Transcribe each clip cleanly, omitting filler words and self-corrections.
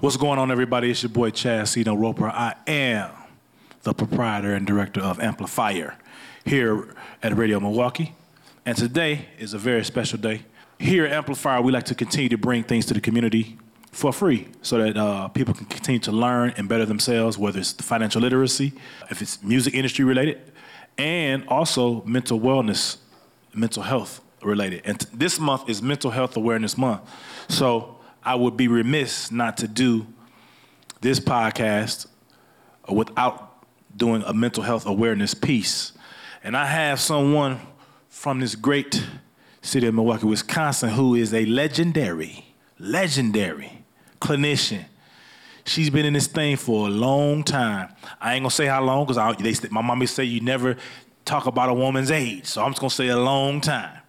What's going on, everybody? It's your boy, Chad C. Noter Roper. I am the proprietor and director of Amplifier here at Radio Milwaukee. And today is a very special day. Here at Amplifier, we like to continue to bring things to the community for free so that people can continue to learn and better themselves, whether it's financial literacy, if it's music industry related, and also mental wellness, mental health related. And this month is Mental Health Awareness Month. So I would be remiss not to do this podcast without doing a mental health awareness piece. And I have someone from this great city of Milwaukee, Wisconsin, who is a legendary clinician. She's been in this thing for a long time. I ain't gonna say how long, because my mama say you never talk about a woman's age. So I'm just gonna say a long time,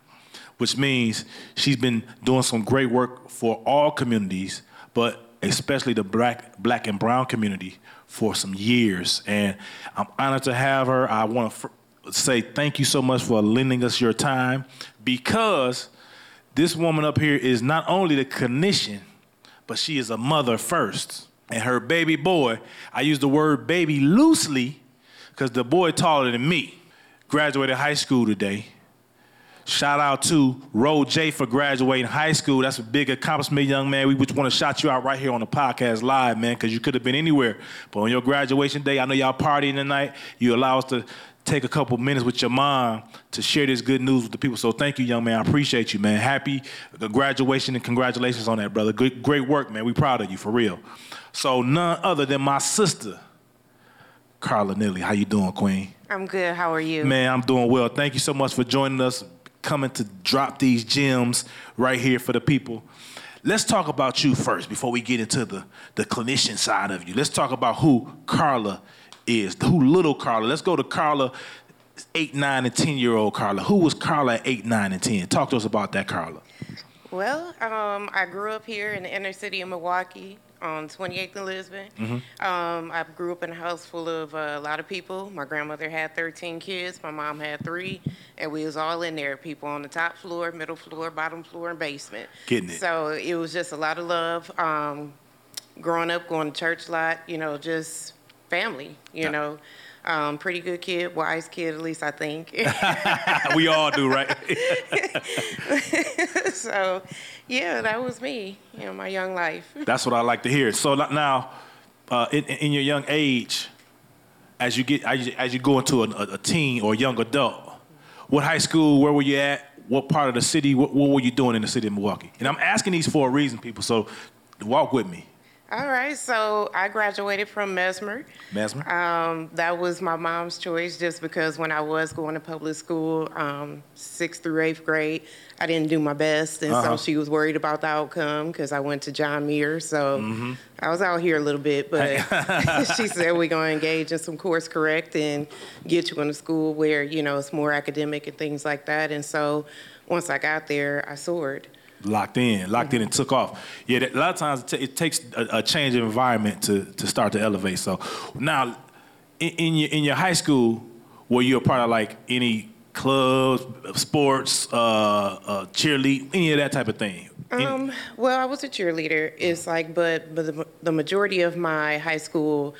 which means she's been doing some great work for all communities, but especially the black and brown community for some years. And I'm honored to have her. I want to say thank you so much for lending us your time, because this woman up here is not only the clinician, but she is a mother first. And her baby boy, I use the word baby loosely because the boy taller than me, graduated high school today. Shout out to Ro J for graduating high school. That's a big accomplishment, young man. We just want to shout you out right here on the podcast live, man, because you could have been anywhere. But on your graduation day, I know y'all partying tonight. You allow us to take a couple minutes with your mom to share this good news with the people. So thank you, young man. I appreciate you, man. Happy graduation and congratulations on that, brother. Great work, man. We proud of you, for real. So none other than my sister, Carla Neely. How you doing, Queen? I'm good. How are you? Man, I'm doing well. Thank you so much for joining us, coming to drop these gems right here for the people. Let's talk about you first before we get into the clinician side of you. Let's talk about who Carla is, who little Carla. Let's go to Carla, 8, 9, and 10-year-old Carla. Who was Carla at 8, 9, and 10? Talk to us about that, Carla. Well, I grew up here in the inner city of Milwaukee on 28th and Lisbon. Mm-hmm. I grew up in a house full of a lot of people. My grandmother had 13 kids. My mom had 3, and we was all in there. People on the top floor, middle floor, bottom floor, and basement. Getting it. So it was just a lot of love. Growing up, going to church a lot, just family, know. Pretty good kid, wise kid, at least I think. We all do, right? So, yeah, that was me, my young life. That's what I like to hear. So now, in your young age, as you go into a teen or a young adult, what high school, where were you at? What part of the city? What were you doing in the city of Milwaukee? And I'm asking these for a reason, people, so walk with me. All right, so I graduated from Mesmer. Mesmer? That was my mom's choice, just because when I was going to public school, 6th through 8th grade, I didn't do my best, and so she was worried about the outcome because I went to John Muir, so mm-hmm. I was out here a little bit, but she said we're going to engage in some course correct and get you into school where, it's more academic and things like that, and so once I got there, I soared. Locked in and took off. Yeah, a lot of times it takes a change of environment to start to elevate. So now, in your high school, were you a part of like any clubs, sports, cheerlead, any of that type of thing? Well, I was a cheerleader. It's like, but the majority of my high school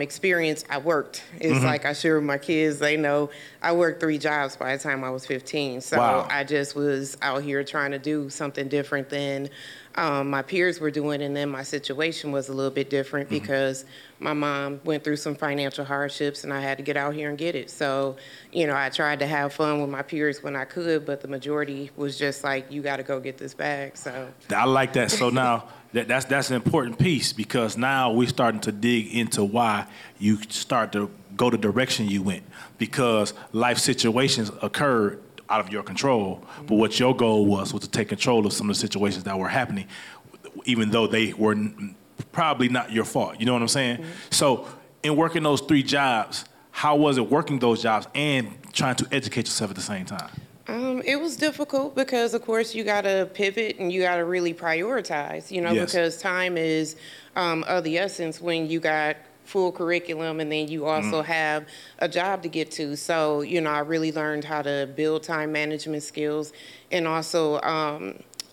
experience, I worked. It's mm-hmm. like I share with my kids, they know I worked 3 jobs by the time I was 15. So wow. I just was out here trying to do something different than my peers were doing, and then my situation was a little bit different mm-hmm. because my mom went through some financial hardships and I had to get out here and get it. So, I tried to have fun with my peers when I could, but the majority was just like, you got to go get this bag. So I like that. So now That's an important piece, because now we're starting to dig into why you start to go the direction you went, because life situations occurred out of your control. Mm-hmm. But what your goal was to take control of some of the situations that were happening, even though they were probably not your fault. You know what I'm saying? Mm-hmm. So in working those 3 jobs, how was it working those jobs and trying to educate yourself at the same time? It was difficult because, of course, you got to pivot and you got to really prioritize, yes. because time is of the essence when you got full curriculum and then you also mm-hmm. have a job to get to. So, I really learned how to build time management skills, and also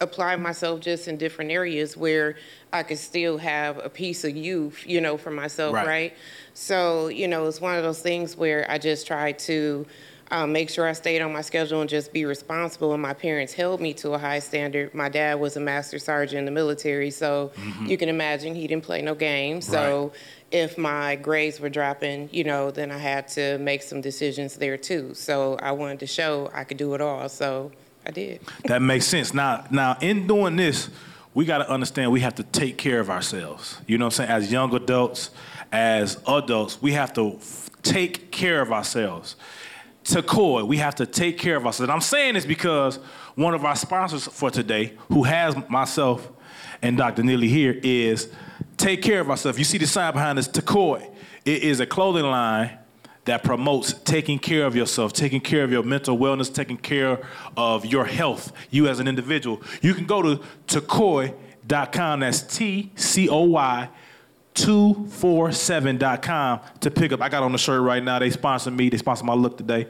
apply myself just in different areas where I could still have a piece of youth, you know, for myself, right? So, you know, it's one of those things where I just tried to make sure I stayed on my schedule and just be responsible. And my parents held me to a high standard. My dad was a master sergeant in the military, so you can imagine he didn't play no games. So if my grades were dropping, you know, then I had to make some decisions there too. So I wanted to show I could do it all, so I did. That makes sense. Now, in doing this, we got to understand we have to take care of ourselves. You know what I'm saying? As young adults, as adults, we have to take care of ourselves. TCOY, we have to take care of ourselves. And I'm saying this because one of our sponsors for today, who has myself and Dr. Neely here, is Take Care of Ourselves. You see the sign behind us, TCOY. It is a clothing line that promotes taking care of yourself, taking care of your mental wellness, taking care of your health, you as an individual. You can go to TCOY.com, that's TCOY 247.com to pick up. I got on the shirt right now. They sponsored me. They sponsored my look today.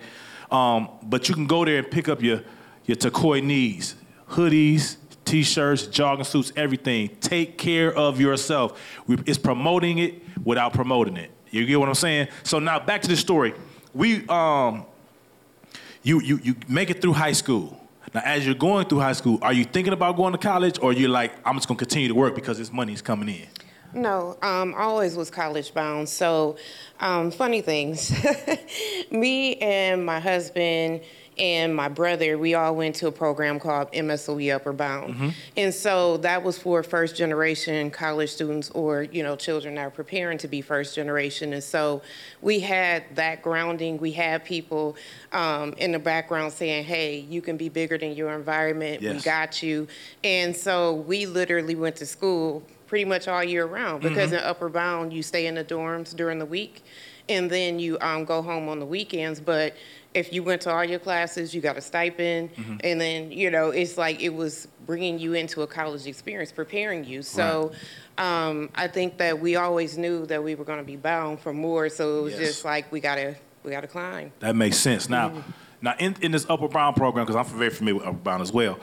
But you can go there and pick up your TCOY needs, hoodies, T-shirts, jogging suits, everything. Take care of yourself. It's promoting it without promoting it. You get what I'm saying? So now back to the story. We, you make it through high school. Now, as you're going through high school, are you thinking about going to college, or you're like, I'm just going to continue to work because this money's coming in? No, I always was college bound. So, funny things. Me and my husband and my brother, we all went to a program called MSOE Upper Bound. And so that was for first generation college students, or, you know, children that are preparing to be first generation. And so we had that grounding. We had people in the background saying, hey, you can be bigger than your environment. We got you. And so we literally went to school pretty much all year round, because in Upper Bound, you stay in the dorms during the week, and then you go home on the weekends. But if you went to all your classes, you got a stipend, and then, you know, it's like it was bringing you into a college experience, preparing you. So I think that we always knew that we were going to be bound for more, so it was just like we gotta climb. That makes sense. Now, now in this Upper Bound program, because I'm very familiar with Upper Bound as well,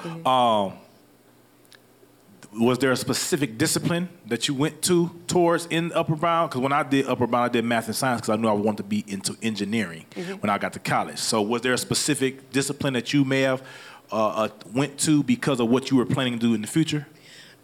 was there a specific discipline that you went to towards in Upper Bound? Because when I did Upper Bound, I did math and science because I knew I wanted to be into engineering when I got to college. So was there a specific discipline that you may have went to because of what you were planning to do in the future?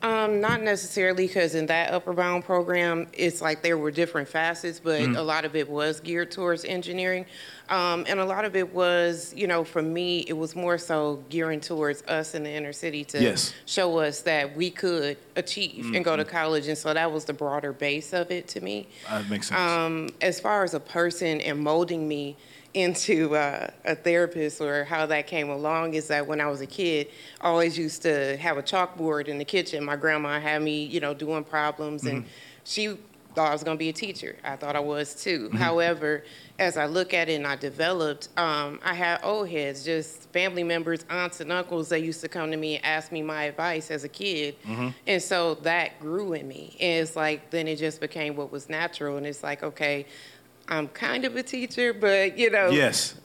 Not necessarily, because in that Upper Bound program, it's like there were different facets, but a lot of it was geared towards engineering. And a lot of it was, you know, for me, it was more so gearing towards us in the inner city to show us that we could achieve and go to college. And so that was the broader base of it to me. That makes sense. As far as a person and molding me into a therapist, or how that came along, is that when I was a kid, I always used to have a chalkboard in the kitchen. My grandma had me, you know, doing problems, and she thought I was going to be a teacher. I thought I was too. However, as I look at it and I developed, I had old heads, just family members, aunts and uncles that used to come to me and ask me my advice as a kid. And so that grew in me. And it's like, then it just became what was natural. And it's like, okay, I'm kind of a teacher, but, you know,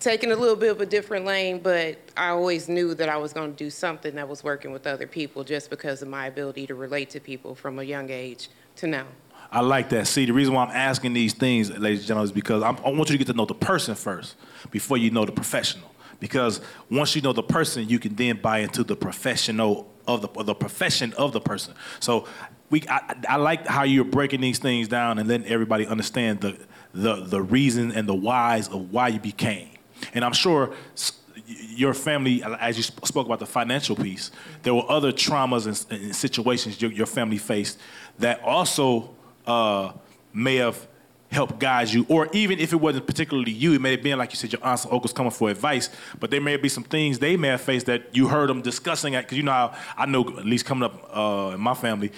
taking a little bit of a different lane, but I always knew that I was going to do something that was working with other people, just because of my ability to relate to people from a young age to now. I like that. See, the reason why I'm asking these things, ladies and gentlemen, is because I want you to get to know the person first before you know the professional. Because once you know the person, you can then buy into the professional of the profession of the person. So I like how you're breaking these things down and letting everybody understand the reason and the whys of why you became. And I'm sure your family, as you spoke about the financial piece, there were other traumas and situations your family faced that also may have helped guide you, or even if it wasn't particularly you, it may have been, like you said, your aunts and uncles coming for advice, but there may be some things they may have faced that you heard them discussing, because you know how, I know at least coming up in my family,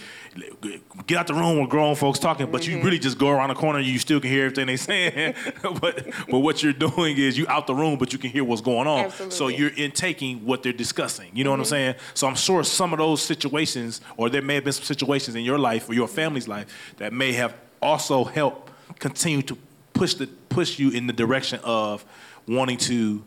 get out the room with grown folks talking, but you really just go around the corner and you still can hear everything they're saying, but what you're doing is you out the room, but you can hear what's going on. Absolutely. So you're intaking what they're discussing, you know what I'm saying? So I'm sure some of those situations, or there may have been some situations in your life or your family's life that may have also helped continue to push you in the direction of wanting to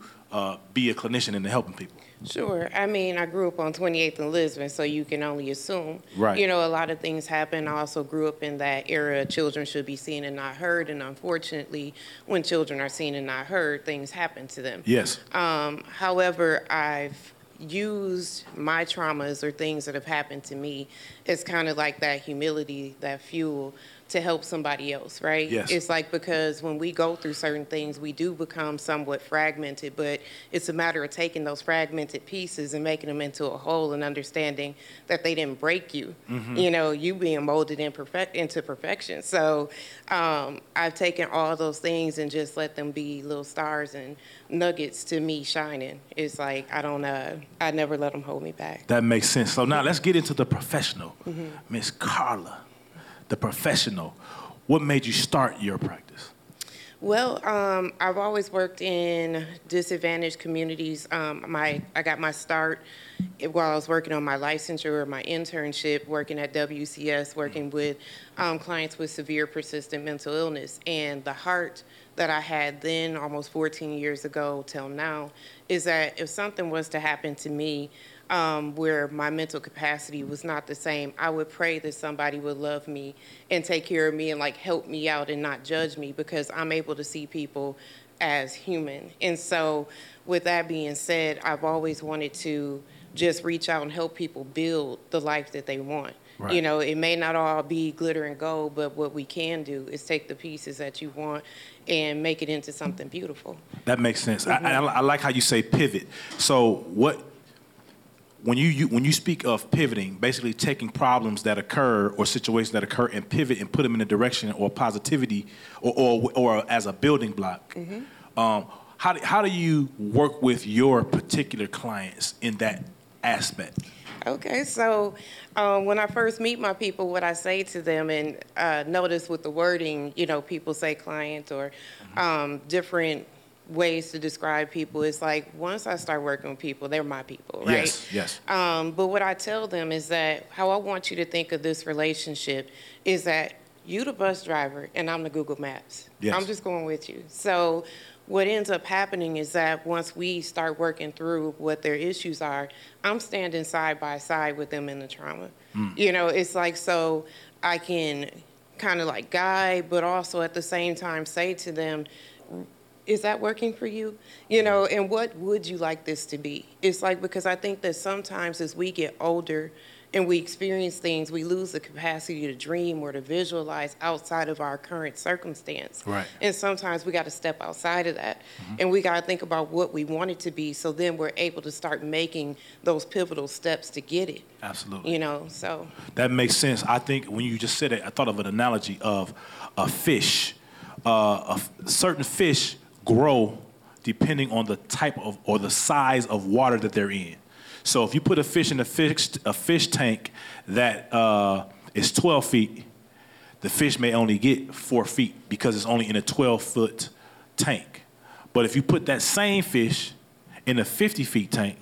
be a clinician into helping people? Sure. I mean, I grew up on 28th and Lisbon, so you can only assume. Right. You know, a lot of things happen. I also grew up in that era. Children should be seen and not heard, and unfortunately, when children are seen and not heard, things happen to them. Yes. However, I've used my traumas or things that have happened to me as kind of like that humility, that fuel to help somebody else, right? Yes. It's like, because when we go through certain things, we do become somewhat fragmented, but it's a matter of taking those fragmented pieces and making them into a whole and understanding that they didn't break you. Mm-hmm. You know, you being molded into perfection. So I've taken all those things and just let them be little stars and nuggets to me shining. It's like, I never let them hold me back. That makes sense. So now let's get into the professional. Miss Carla. The professional, what made you start your practice? Well, I've always worked in disadvantaged communities. I got my start while I was working on my licensure or my internship, working at WCS, working with clients with severe persistent mental illness. And the heart that I had then, almost 14 years ago till now, is that if something was to happen to me, where my mental capacity was not the same, I would pray that somebody would love me and take care of me and like help me out and not judge me, because I'm able to see people as human. And so with that being said, I've always wanted to just reach out and help people build the life that they want. Right. You know, it may not all be glitter and gold, but what we can do is take the pieces that you want and make it into something beautiful. That makes sense. Mm-hmm. I like how you say pivot. So what... When you speak of pivoting, basically taking problems that occur or situations that occur and pivot and put them in a direction or positivity or as a building block, mm-hmm. How do you work with your particular clients in that aspect? Okay, so when I first meet my people, what I say to them, and notice with the wording, you know, people say client or mm-hmm. Different ways to describe people. It's like, once I start working with people, they're my people, right? Yes, yes. But what I tell them is that how I want you to think of this relationship is that you the bus driver and I'm the Google Maps. Yes. I'm just going with you. So what ends up happening is that once we start working through what their issues are, I'm standing side by side with them in the trauma. Mm. You know, it's like, so I can kind of like guide, but also at the same time say to them, is that working for you? You know, and what would you like this to be? It's like, because I think that sometimes as we get older and we experience things, we lose the capacity to dream or to visualize outside of our current circumstance. Right. And sometimes we got to step outside of that. Mm-hmm. And we got to think about what we want it to be, so then we're able to start making those pivotal steps to get it. Absolutely. You know, so. That makes sense. I think when you just said it, I thought of an analogy of a fish. Certain fish grow depending on the type of or the size of water that they're in. So if you put a fish in a fish tank that is 12 feet, the fish may only get 4 feet because it's only in a 12-foot tank. But if you put that same fish in a 50-foot tank,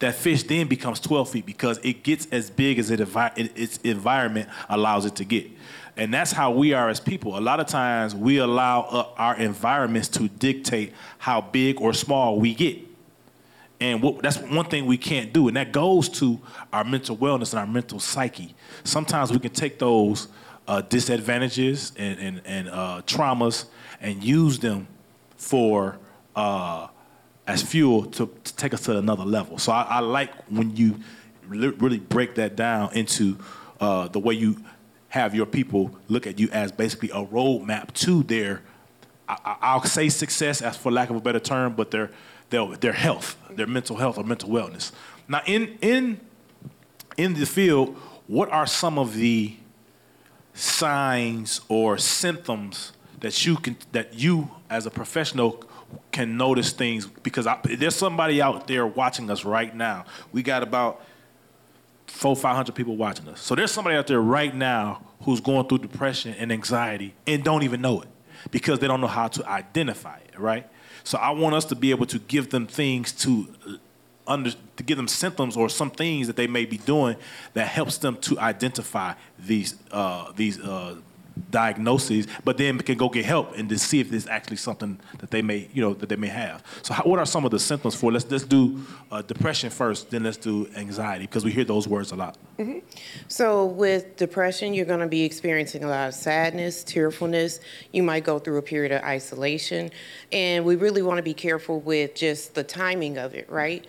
that fish then becomes 12 feet because it gets as big as its environment allows it to get. And that's how we are as people. A lot of times we allow our environments to dictate how big or small we get. And that's one thing we can't do. And that goes to our mental wellness and our mental psyche. Sometimes we can take those disadvantages and traumas and use them for as fuel to take us to another level. So I like when you really break that down into the way you have your people look at you as basically a roadmap to their, I'll say success, as for lack of a better term, but their health, their mental health or mental wellness. Now, in the field, what are some of the signs or symptoms that you as a professional can notice things? Because there's somebody out there watching us right now. We got about 400-500 people watching us. So there's somebody out there right now who's going through depression and anxiety and don't even know it because they don't know how to identify it, right? So I want us to be able to give them things to give them symptoms or some things that they may be doing that helps them to identify these diagnoses, but then can go get help and to see if there's actually something that they may, you know, that they may have. So what are some of the symptoms for? Let's do depression first, then let's do anxiety, because we hear those words a lot. Mm-hmm. So with depression, you're going to be experiencing a lot of sadness, tearfulness. You might go through a period of isolation, and we really want to be careful with just the timing of it, right?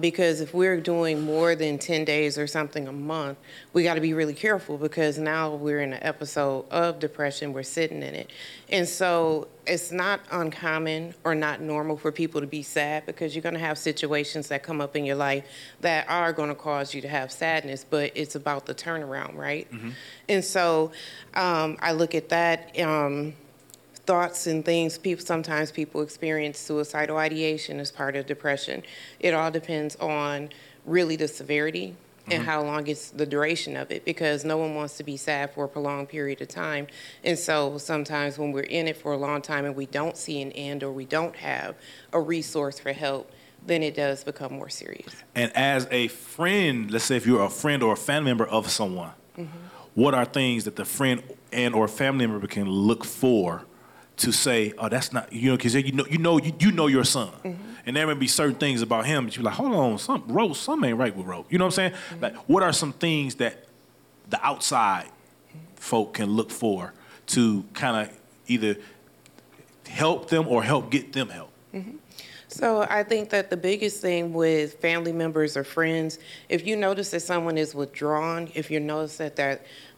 Because if we're doing more than 10 days or something a month, we got to be really careful, because now we're in an episode of depression, we're sitting in it. And so it's not uncommon or not normal for people to be sad, because you're going to have situations that come up in your life that are going to cause you to have sadness, but it's about the turnaround, right? Mm-hmm. And so I look at that. Thoughts and things, sometimes people experience suicidal ideation as part of depression. It all depends on really the severity mm-hmm. and how long it's the duration of it, because no one wants to be sad for a prolonged period of time. And so sometimes when we're in it for a long time and we don't see an end, or we don't have a resource for help, then it does become more serious. And as a friend, let's say if you're a friend or a family member of someone, mm-hmm. what are things that the friend and or family member can look for to say, oh, that's not, you know, because you know your son, mm-hmm. and there may be certain things about him that you're like, hold on, something ain't right with Roe. You know what I'm saying? Mm-hmm. Like, what are some things that the outside mm-hmm. folk can look for to kind of either help them or help get them help? Mm-hmm. So I think that the biggest thing with family members or friends, if you notice that someone is withdrawn, if you notice that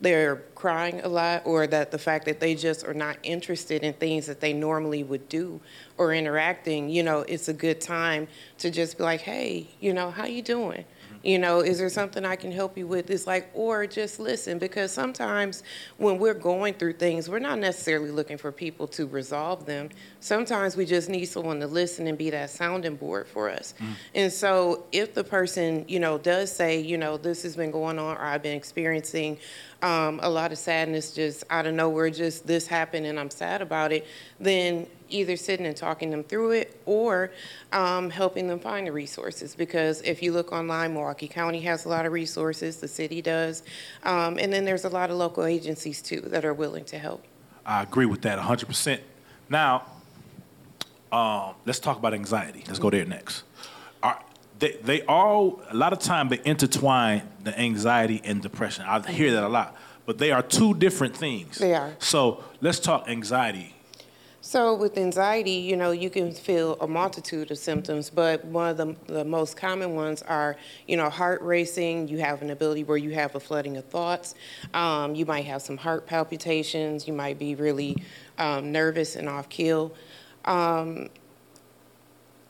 they're crying a lot, or that the fact that they just are not interested in things that they normally would do or interacting, you know, it's a good time to just be like, hey, you know, how you doing? You know, is there something I can help you with? It's like, or just listen, because sometimes when we're going through things, we're not necessarily looking for people to resolve them. Sometimes we just need someone to listen and be that sounding board for us. Mm. And so if the person, you know, does say, you know, this has been going on, or I've been experiencing a lot of sadness just out of nowhere, just this happened and I'm sad about it, then either sitting and talking them through it, or helping them find the resources. Because if you look online, Milwaukee County has a lot of resources, the city does. And then there's a lot of local agencies too that are willing to help. I agree with that 100%. Now, let's talk about anxiety. Let's go there next. A lot of time they intertwine the anxiety and depression. I hear that a lot, but they are two different things. They are. So let's talk anxiety. So with anxiety, you know, you can feel a multitude of symptoms, but one of the most common ones are, you know, heart racing. You have an ability where you have a flooding of thoughts. You might have some heart palpitations. You might be really nervous and off keel.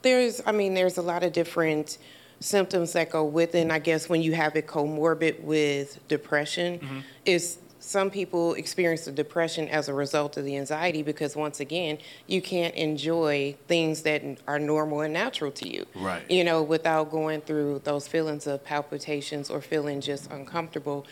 There's a lot of different symptoms that go with it. And I guess when you have it comorbid with depression, mm-hmm. Some people experience the depression as a result of the anxiety, because once again, you can't enjoy things that are normal and natural to you. Right. You know, without going through those feelings of palpitations or feeling just uncomfortable.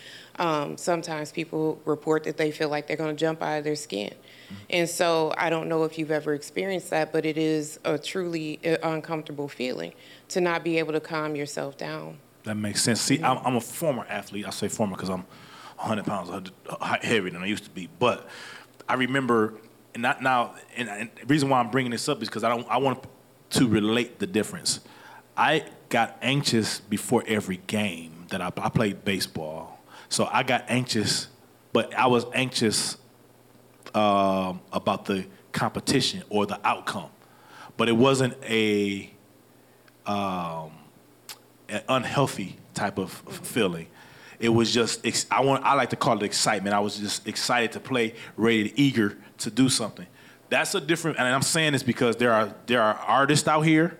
Sometimes people report that they feel like they're going to jump out of their skin. Mm-hmm. And so I don't know if you've ever experienced that, but it is a truly uncomfortable feeling to not be able to calm yourself down. That makes sense. See, yeah. I'm a former athlete. I say former because I'm 100 pounds heavier than I used to be. But I remember, and the reason why I'm bringing this up is because I want to relate the difference. I got anxious before every game that I played baseball. So I got anxious, but I was anxious about the competition or the outcome. But it wasn't an unhealthy type of feeling. It was just, I like to call it excitement. I was just excited to play, eager to do something. That's a different, and I'm saying this because there are artists out here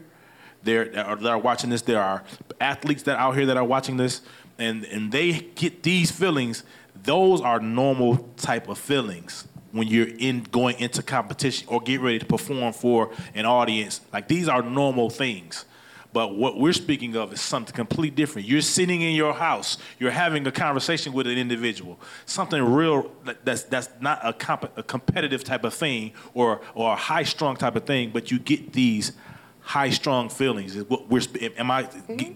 that are watching this. There are athletes that are out here that are watching this, and they get these feelings. Those are normal type of feelings when you're going into competition or get ready to perform for an audience. Like, these are normal things. But what we're speaking of is something completely different. You're sitting in your house. You're having a conversation with an individual. Something real that's not a competitive type of thing or a high-strung type of thing, but you get these high, strong feelings. Is what we're, am I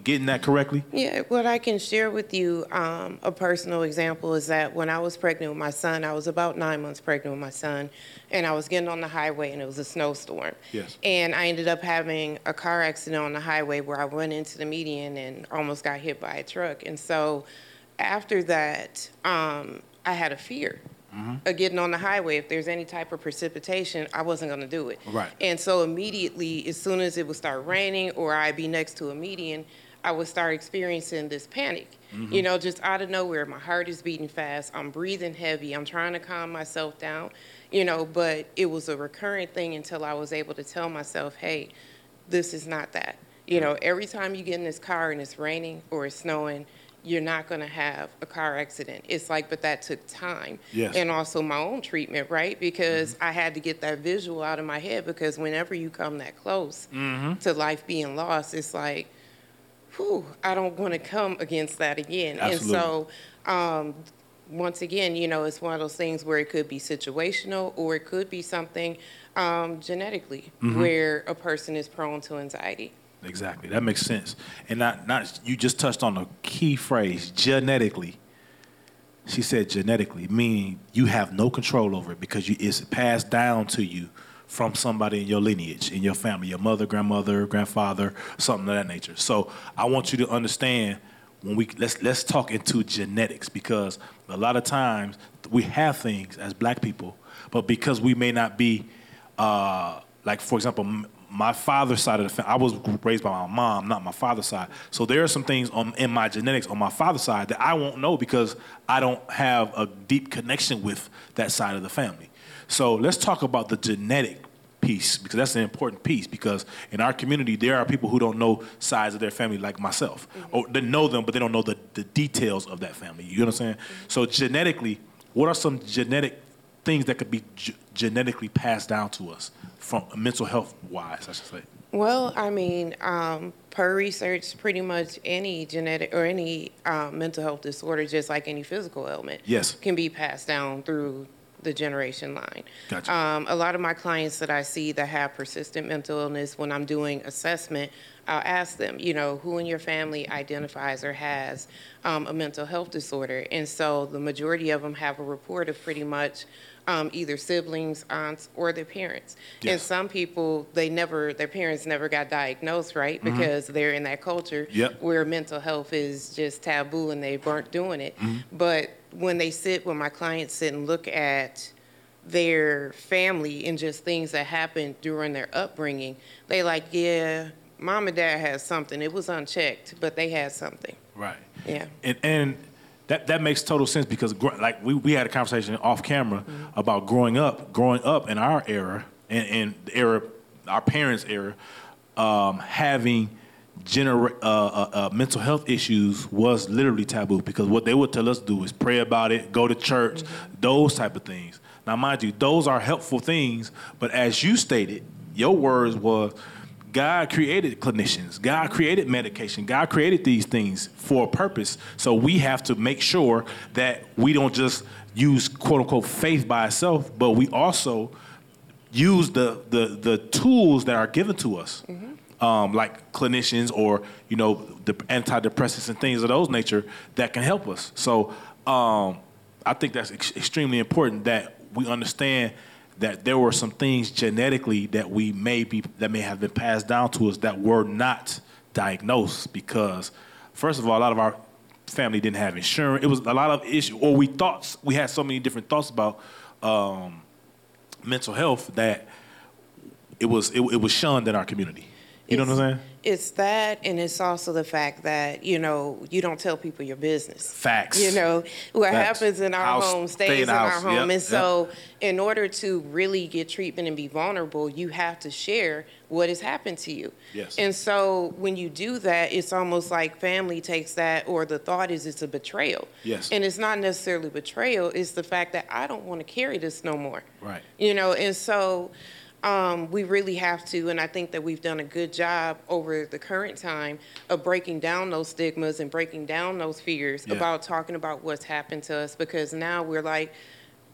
getting that correctly? Yeah, what I can share with you, a personal example is that when I was pregnant with my son, I was about 9 months pregnant with my son, and I was getting on the highway, and it was a snowstorm. Yes. And I ended up having a car accident on the highway where I went into the median and almost got hit by a truck. And so after that, I had a fear. Mm-hmm. Getting on the highway, if there's any type of precipitation, I wasn't going to do it. Right. And so immediately, as soon as it would start raining or I'd be next to a median, I would start experiencing this panic. Mm-hmm. You know, just out of nowhere, my heart is beating fast. I'm breathing heavy. I'm trying to calm myself down, you know, but it was a recurrent thing until I was able to tell myself, hey, this is not that. You know, every time you get in this car and it's raining or it's snowing, you're not going to have a car accident. It's like, but that took time. Yes. And also my own treatment, right? Because I had to get that visual out of my head, because whenever you come that close to life being lost, it's like, whew, I don't want to come against that again. Absolutely. And so once again, you know, it's one of those things where it could be situational, or it could be something genetically where a person is prone to anxiety. Exactly. That makes sense. And not you just touched on a key phrase, genetically. She said genetically, meaning you have no control over it, because it's passed down to you from somebody in your lineage, in your family, your mother, grandmother, grandfather, something of that nature. So I want you to understand, when we let's talk into genetics, because a lot of times we have things as black people, but because we may not be like, for example, my father's side of the family, I was raised by my mom, not my father's side. So there are some things in my genetics on my father's side that I won't know, because I don't have a deep connection with that side of the family. So let's talk about the genetic piece, because that's an important piece, because in our community, there are people who don't know sides of their family like myself. Or they know them, but they don't know the details of that family. You know what I'm saying? So genetically, what are some genetic things that could be genetically passed down to us from mental health wise, I should say? Well, I mean, per research, pretty much any genetic or any mental health disorder, just like any physical ailment, can be passed down through the generation line. Gotcha. A lot of my clients that I see that have persistent mental illness, when I'm doing assessment, I'll ask them, you know, who in your family identifies or has a mental health disorder? And so the majority of them have a report of pretty much either siblings, aunts, or their parents. Yes. And some people, their parents never got diagnosed, right? Because they're in that culture where mental health is just taboo and they weren't doing it. But when my clients sit and look at their family and just things that happened during their upbringing, they like, yeah, mom and dad had something. It was unchecked, but they had something. Right. Yeah. And that makes total sense, because like we had a conversation off camera about growing up in our era and the era, our parents' era, having mental health issues was literally taboo, because what they would tell us to do is pray about it, go to church, those type of things. Now, mind you, those are helpful things, but as you stated, your words were, God created clinicians. God created medication. God created these things for a purpose. So we have to make sure that we don't just use quote unquote faith by itself, but we also use the tools that are given to us, like clinicians or, you know, the antidepressants and things of those nature that can help us. So I think that's extremely important, that we understand that there were some things genetically that that may have been passed down to us that were not diagnosed, because first of all, a lot of our family didn't have insurance. It was a lot of issues, or we had so many different thoughts about mental health that it was shunned in our community. You know what I'm saying? It's that, and it's also the fact that, you know, you don't tell people your business. Facts. You know, what happens in our home stays in our home. Yep. And so in order to really get treatment and be vulnerable, you have to share what has happened to you. Yes. And so when you do that, it's almost like family takes that, or the thought is it's a betrayal. Yes. And it's not necessarily betrayal. It's the fact that I don't want to carry this no more. Right. You know, and so we really have to, and I think that we've done a good job over the current time of breaking down those stigmas and breaking down those fears about talking about what's happened to us, because now we're like,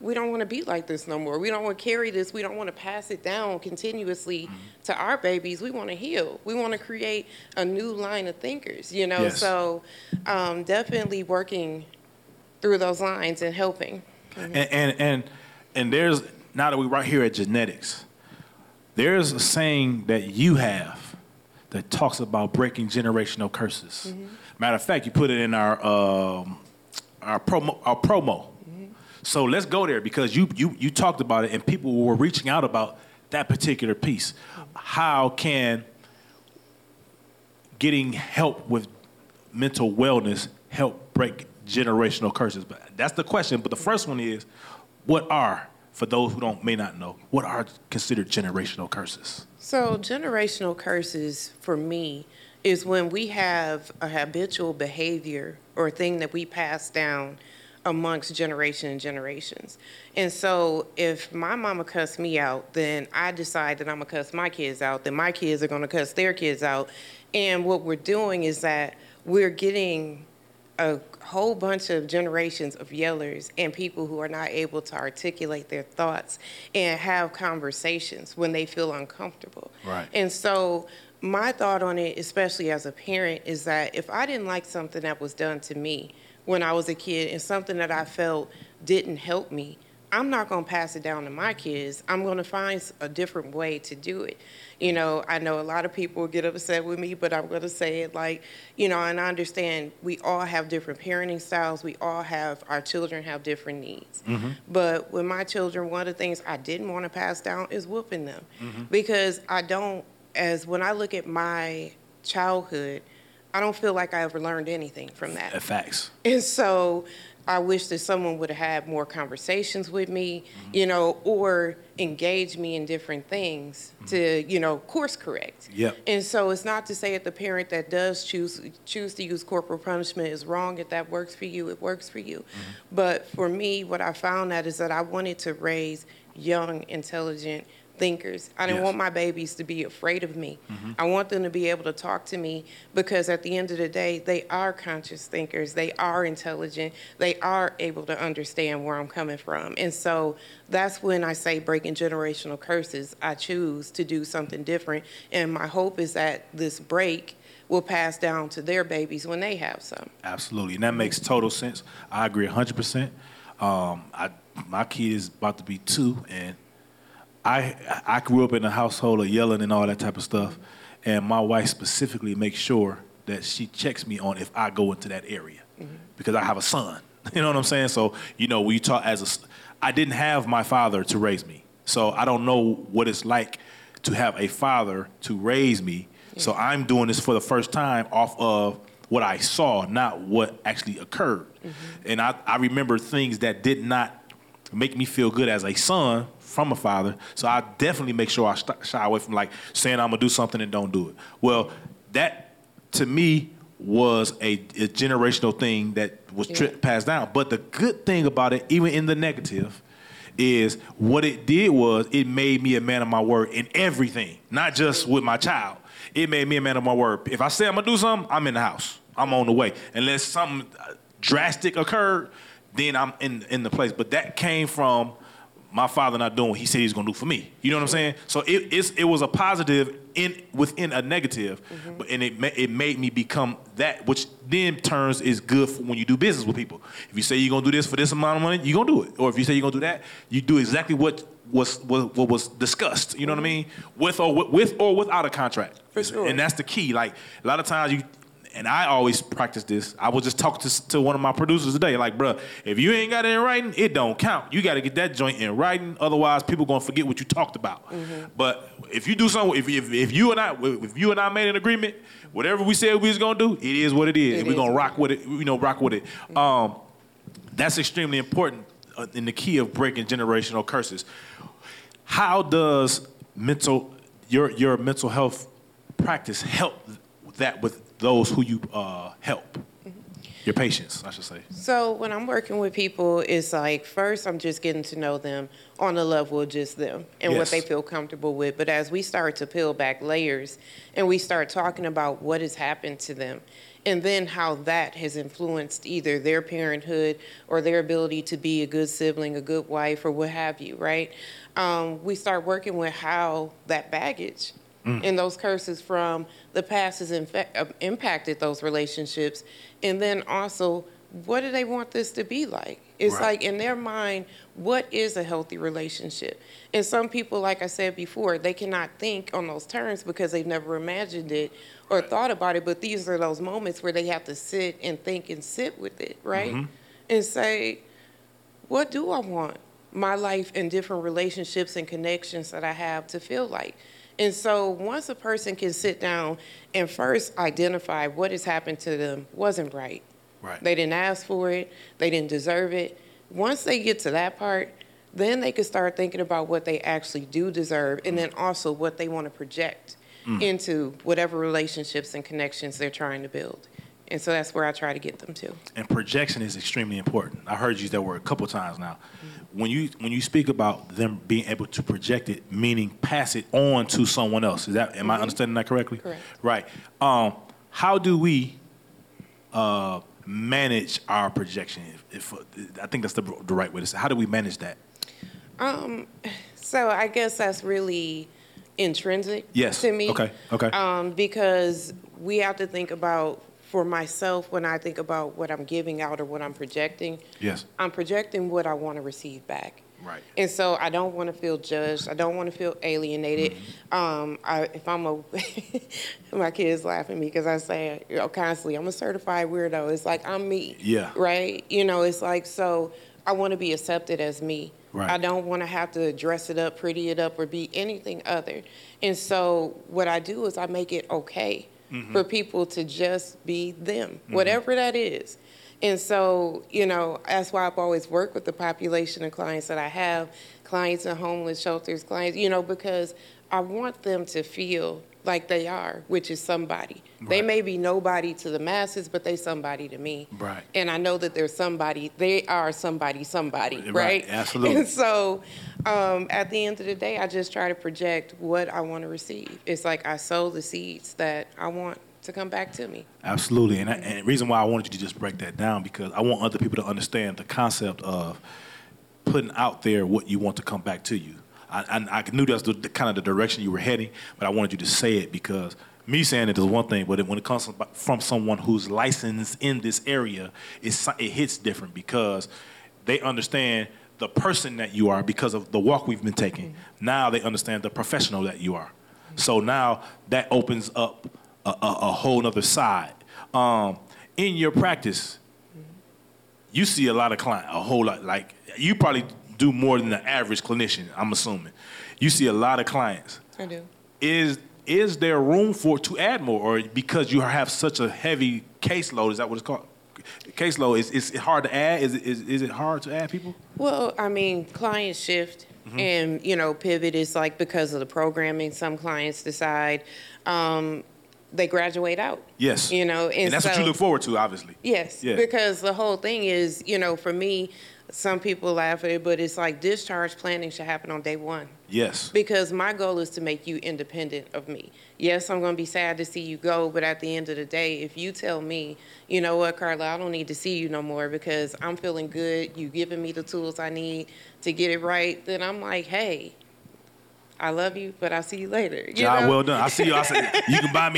we don't want to be like this no more. We don't want to carry this. We don't want to pass it down continuously to our babies. We want to heal. We want to create a new line of thinkers, you know? Yes. So definitely working through those lines and helping. Mm-hmm. And there's, now that we're right here at genetics, there's a saying that you have that talks about breaking generational curses. Mm-hmm. Matter of fact, you put it in our promo. So let's go there, because you talked about it and people were reaching out about that particular piece. How can getting help with mental wellness help break generational curses? But that's the question. But the first one is, what are, for those who may not know, what are considered generational curses? So generational curses, for me, is when we have a habitual behavior or thing that we pass down amongst generation and generations. And so if my mama cussed me out, then I decide that I'm gonna cuss my kids out, then my kids are gonna cuss their kids out. And what we're doing is that we're getting a whole bunch of generations of yellers and people who are not able to articulate their thoughts and have conversations when they feel uncomfortable. Right. And so my thought on it, especially as a parent, is that if I didn't like something that was done to me when I was a kid and something that I felt didn't help me, I'm not gonna pass it down to my kids. I'm gonna find a different way to do it. You know, I know a lot of people get upset with me, but I'm gonna say it like, you know, and I understand we all have different parenting styles. We all have, our children have different needs. Mm-hmm. But with my children, one of the things I didn't wanna pass down is whooping them. Mm-hmm. Because I don't, as when I look at my childhood, I don't feel like I ever learned anything from that. Facts. And so I wish that someone would have had more conversations with me, mm-hmm. you know, or engage me in different things mm-hmm. to, you know, course correct. Yep. And so it's not to say that the parent that does choose to use corporal punishment is wrong. If that works for you, it works for you. Mm-hmm. But for me, what I found out is that I wanted to raise young, intelligent thinkers. I didn't want my babies to be afraid of me. Mm-hmm. I want them to be able to talk to me, because at the end of the day, they are conscious thinkers. They are intelligent. They are able to understand where I'm coming from. And so that's when I say breaking generational curses. I choose to do something different. And my hope is that this break will pass down to their babies when they have some. Absolutely. And that makes total sense. I agree 100%. My kid is about to be 2, and I grew up in a household of yelling and all that type of stuff, and my wife specifically makes sure that she checks me on if I go into that area, mm-hmm. because I have a son. You know what I'm saying? So, you know, we talk as I didn't have my father to raise me, so I don't know what it's like to have a father to raise me. Yeah. So I'm doing this for the first time off of what I saw, not what actually occurred. Mm-hmm. And I remember things that did not make me feel good as a son from a father. So I definitely make sure I shy away from like saying I'm gonna do something and don't do it. Well, that to me was a generational thing that was passed down. But the good thing about it, even in the negative, is what it did was it made me a man of my word in everything, not just with my child. It made me a man of my word. If I say I'm gonna do something, I'm in the house. I'm on the way. Unless something drastic occurred, then I'm in the place. But that came from my father not doing what he said he was going to do for me. You know what I'm saying? So it was a positive within a negative, mm-hmm. and it made me become that, which then turns is good for when you do business with people. If you say you're going to do this for this amount of money, you're going to do it. Or if you say you're going to do that, you do exactly what was discussed, you know what I mean? With or without a contract. For sure. And that's the key. Like, a lot of times and I always practice this. I was just talking to one of my producers today, like, bruh, if you ain't got it in writing, it don't count. You got to get that joint in writing. Otherwise, people going to forget what you talked about. Mm-hmm. But if you do something, if you and I made an agreement, whatever we said we was going to do, it is what it is. And we're going to rock with it, you know, rock with it. Mm-hmm. That's extremely important in the key of breaking generational curses. How does your mental health practice help that with those who you help, mm-hmm. your patients, I should say? So when I'm working with people, it's like, first I'm just getting to know them on the level of just them and what they feel comfortable with. But as we start to peel back layers and we start talking about what has happened to them and then how that has influenced either their parenthood or their ability to be a good sibling, a good wife, or what have you, right? We start working with how that baggage and those curses from the past has impacted those relationships, and then also, what do they want this to be like? It's right. Like in their mind, what is a healthy relationship? And some people, like I said before, they cannot think on those terms because they've never imagined it or right. thought about it. But these are those moments where they have to sit and think and sit with it, right? Mm-hmm. And say, what do I want my life and different relationships and connections that I have to feel like? And so once a person can sit down and first identify what has happened to them wasn't right. Right. They didn't ask for it. They didn't deserve it. Once they get to that part, then they can start thinking about what they actually do deserve and then also what they want to project into whatever relationships and connections they're trying to build. And so that's where I try to get them to. And projection is extremely important. I heard you use that word a couple times now. Mm-hmm. When you speak about them being able to project it, meaning pass it on to someone else, is that, am I understanding that correctly? Correct. Right. How do we... manage our projection? If I think that's the right way to say it. How do we manage that? So I guess that's really intrinsic to me. Okay. Because we have to think about, for myself, when I think about what I'm giving out or what I'm projecting, I'm projecting what I want to receive back. Right. And so I don't want to feel judged. I don't want to feel alienated. Mm-hmm. My kids laugh at me because I say, constantly, I'm a certified weirdo. It's like, I'm me. Yeah. Right? It's like, so I want to be accepted as me. Right. I don't want to have to dress it up, pretty it up, or be anything other. And so what I do is I make it okay for people to just be them, whatever that is. And so, that's why I've always worked with the population of clients that I have, clients in homeless shelters, clients, because I want them to feel like they are, which is somebody. Right. They may be nobody to the masses, but they somebody to me. Right. And I know that they're somebody. They are somebody, right? Absolutely. And so at the end of the day, I just try to project what I want to receive. It's like I sow the seeds that I want to come back to me. Absolutely. And the reason why I wanted you to just break that down, because I want other people to understand the concept of putting out there what you want to come back to you. I knew that's the kind of the direction you were heading, but I wanted you to say it, because me saying it is one thing, but when it comes from someone who's licensed in this area, it hits different, because they understand the person that you are because of the walk we've been taking. Mm-hmm. Now they understand the professional that you are. Mm-hmm. So now that opens up a whole other side. In your practice, you see a lot of clients, a whole lot. Like, you probably do more than the average clinician, I'm assuming. You see a lot of clients. I do. Is there room to add more, or because you have such a heavy caseload, is that what it's called? Caseload, is it hard to add? Is it hard to add people? Well, I mean, clients shift. Mm-hmm. And, pivot is like because of the programming, some clients decide, they graduate out. Yes. And that's what you look forward to, obviously. Yes. Yeah. Because the whole thing is, for me, some people laugh at it, but it's like discharge planning should happen on day one. Yes. Because my goal is to make you independent of me. Yes, I'm going to be sad to see you go, but at the end of the day, if you tell me, you know what, Carla, I don't need to see you no more because I'm feeling good, you giving me the tools I need to get it right, then I'm like, hey, I love you, but I'll see you later. Job well done. I see you. I say, you can buy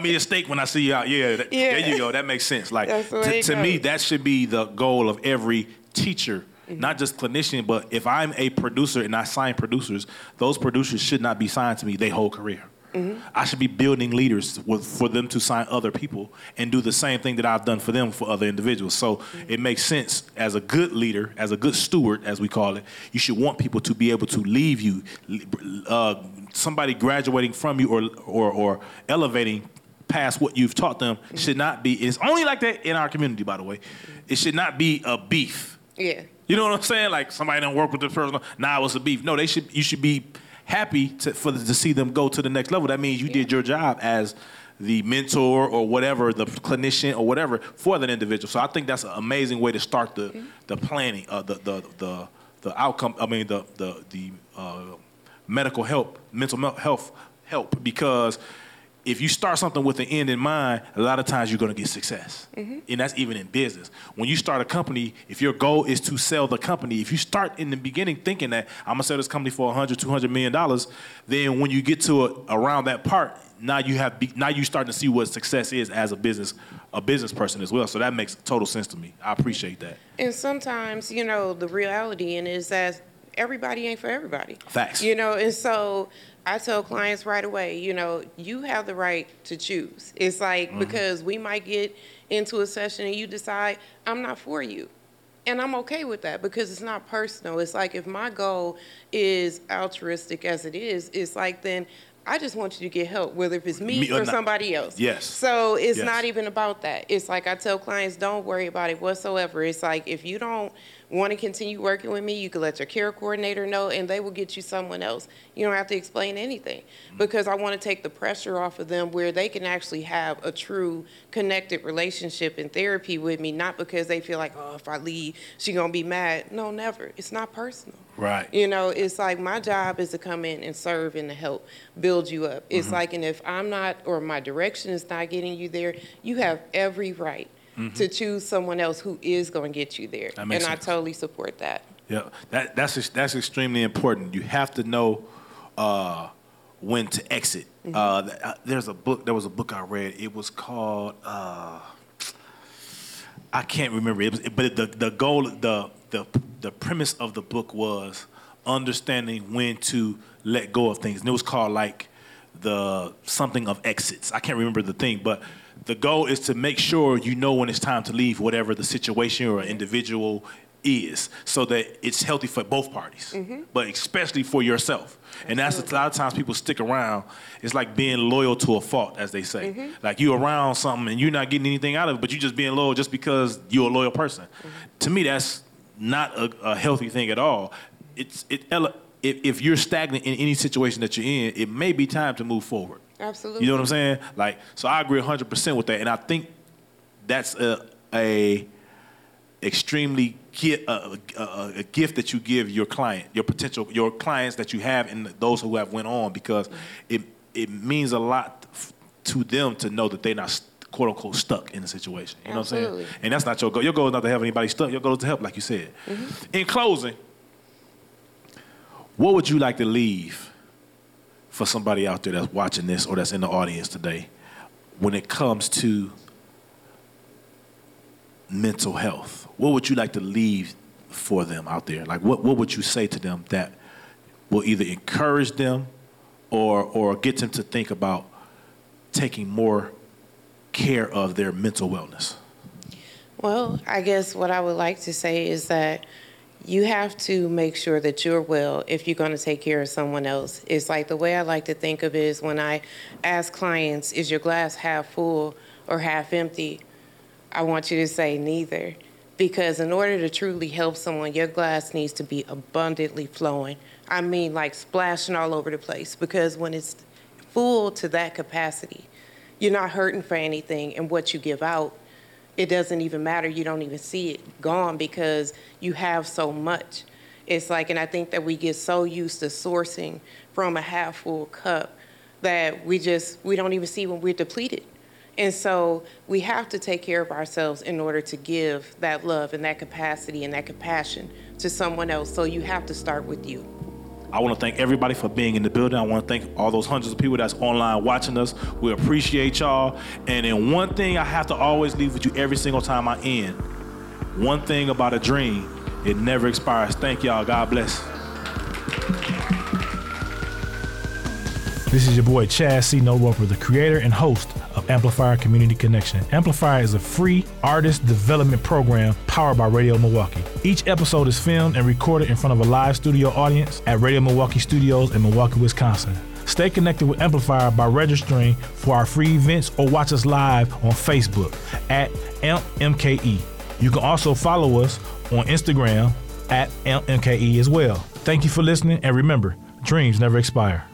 me a steak when I see you out. Yeah, there you go. That makes sense. Like, to me, that should be the goal of every teacher, not just clinician, but if I'm a producer and I sign producers, those producers should not be signed to me their whole career. Mm-hmm. I should be building leaders for them to sign other people and do the same thing that I've done for them for other individuals. So it makes sense as a good leader, as a good steward, as we call it, you should want people to be able to leave you. Somebody graduating from you or elevating past what you've taught them should not be, it's only like that in our community, by the way. It should not be a beef. Yeah. You know what I'm saying? Like, somebody don't work with this person. Nah, it was a beef. No, you should be happy to see them go to the next level. That means you did your job as the mentor or whatever, the clinician or whatever, for that individual. So I think that's an amazing way to start the planning, the outcome. I mean the medical help, mental health help, because if you start something with an end in mind, a lot of times you're going to get success. Mm-hmm. And that's even in business. When you start a company, if your goal is to sell the company, if you start in the beginning thinking that I'm going to sell this company for $100, $200 million, then when you get to around that part, now you starting to see what success is as a business person as well. So that makes total sense to me. I appreciate that. And sometimes, you know, the reality in it is that everybody ain't for everybody. Facts. You know, and so I tell clients right away, you know, you have the right to choose. It's like, mm-hmm. because we might get into a session and you decide, I'm not for you. And I'm okay with that because it's not personal. It's like, if my goal is altruistic as it is, it's like, then I just want you to get help, whether if it's me or somebody else. Yes. So it's yes. not even about that. It's like I tell clients, don't worry about it whatsoever. It's like, if you don't want to continue working with me, you can let your care coordinator know and they will get you someone else. You don't have to explain anything because I want to take the pressure off of them where they can actually have a true connected relationship in therapy with me, not because they feel like, oh, if I leave, she's going to be mad. No, never. It's not personal. Right. You know, it's like my job is to come in and serve and to help build you up. It's mm-hmm. like, and if I'm not, or my direction is not getting you there, you have every right mm-hmm. to choose someone else who is going to get you there. That makes sense. I totally support that. Yeah, that's extremely important. You have to know when to exit. Mm-hmm. There was a book I read. It was called, I can't remember. It was, but the goal, the premise of the book was understanding when to let go of things. And it was called like the something of exits. I can't remember the thing, but the goal is to make sure you know when it's time to leave whatever the situation or individual is so that it's healthy for both parties, mm-hmm. but especially for yourself. And that's a lot of times people stick around. It's like being loyal to a fault, as they say. Mm-hmm. Like you're around something and you're not getting anything out of it, but you're just being loyal just because you're a loyal person. Mm-hmm. To me, that's not a healthy thing at all. If you're stagnant in any situation that you're in, it may be time to move forward. Absolutely. You know what I'm saying? Like, so I agree 100% with that, and I think that's a gift that you give your client, your clients that you have, and those who have went on, because it means a lot to them to know that they're not quote unquote stuck in the situation. You know Absolutely. What I'm saying? And that's not your goal. Your goal is not to have anybody stuck. Your goal is to help, like you said. Mm-hmm. In closing, what would you like to leave for somebody out there that's watching this or that's in the audience today when it comes to mental health? What would you like to leave for them out there? Like what would you say to them that will either encourage them or get them to think about taking more care of their mental wellness? Well, I guess what I would like to say is that you have to make sure that you're well if you're going to take care of someone else. It's like the way I like to think of it is when I ask clients, is your glass half full or half empty? I want you to say neither, because in order to truly help someone, your glass needs to be abundantly flowing. I mean, like splashing all over the place, because when it's full to that capacity, you're not hurting for anything, and what you give out, it doesn't even matter. You don't even see it gone because you have so much. It's like, and I think that we get so used to sourcing from a half full cup that we don't even see when we're depleted. And so we have to take care of ourselves in order to give that love and that capacity and that compassion to someone else. So you have to start with you. I want to thank everybody for being in the building. I want to thank all those hundreds of people that's online watching us. We appreciate y'all. And then one thing I have to always leave with you every single time I end. One thing about a dream, it never expires. Thank y'all. God bless. This is your boy Chad C. Noter Roper, the creator and host of Amplifier Community Connection. Amplifier is a free artist development program powered by Radio Milwaukee. Each episode is filmed and recorded in front of a live studio audience at Radio Milwaukee Studios in Milwaukee, Wisconsin. Stay connected with Amplifier by registering for our free events or watch us live on Facebook at AmpMKE. You can also follow us on Instagram at AmpMKE as well. Thank you for listening, and remember, dreams never expire.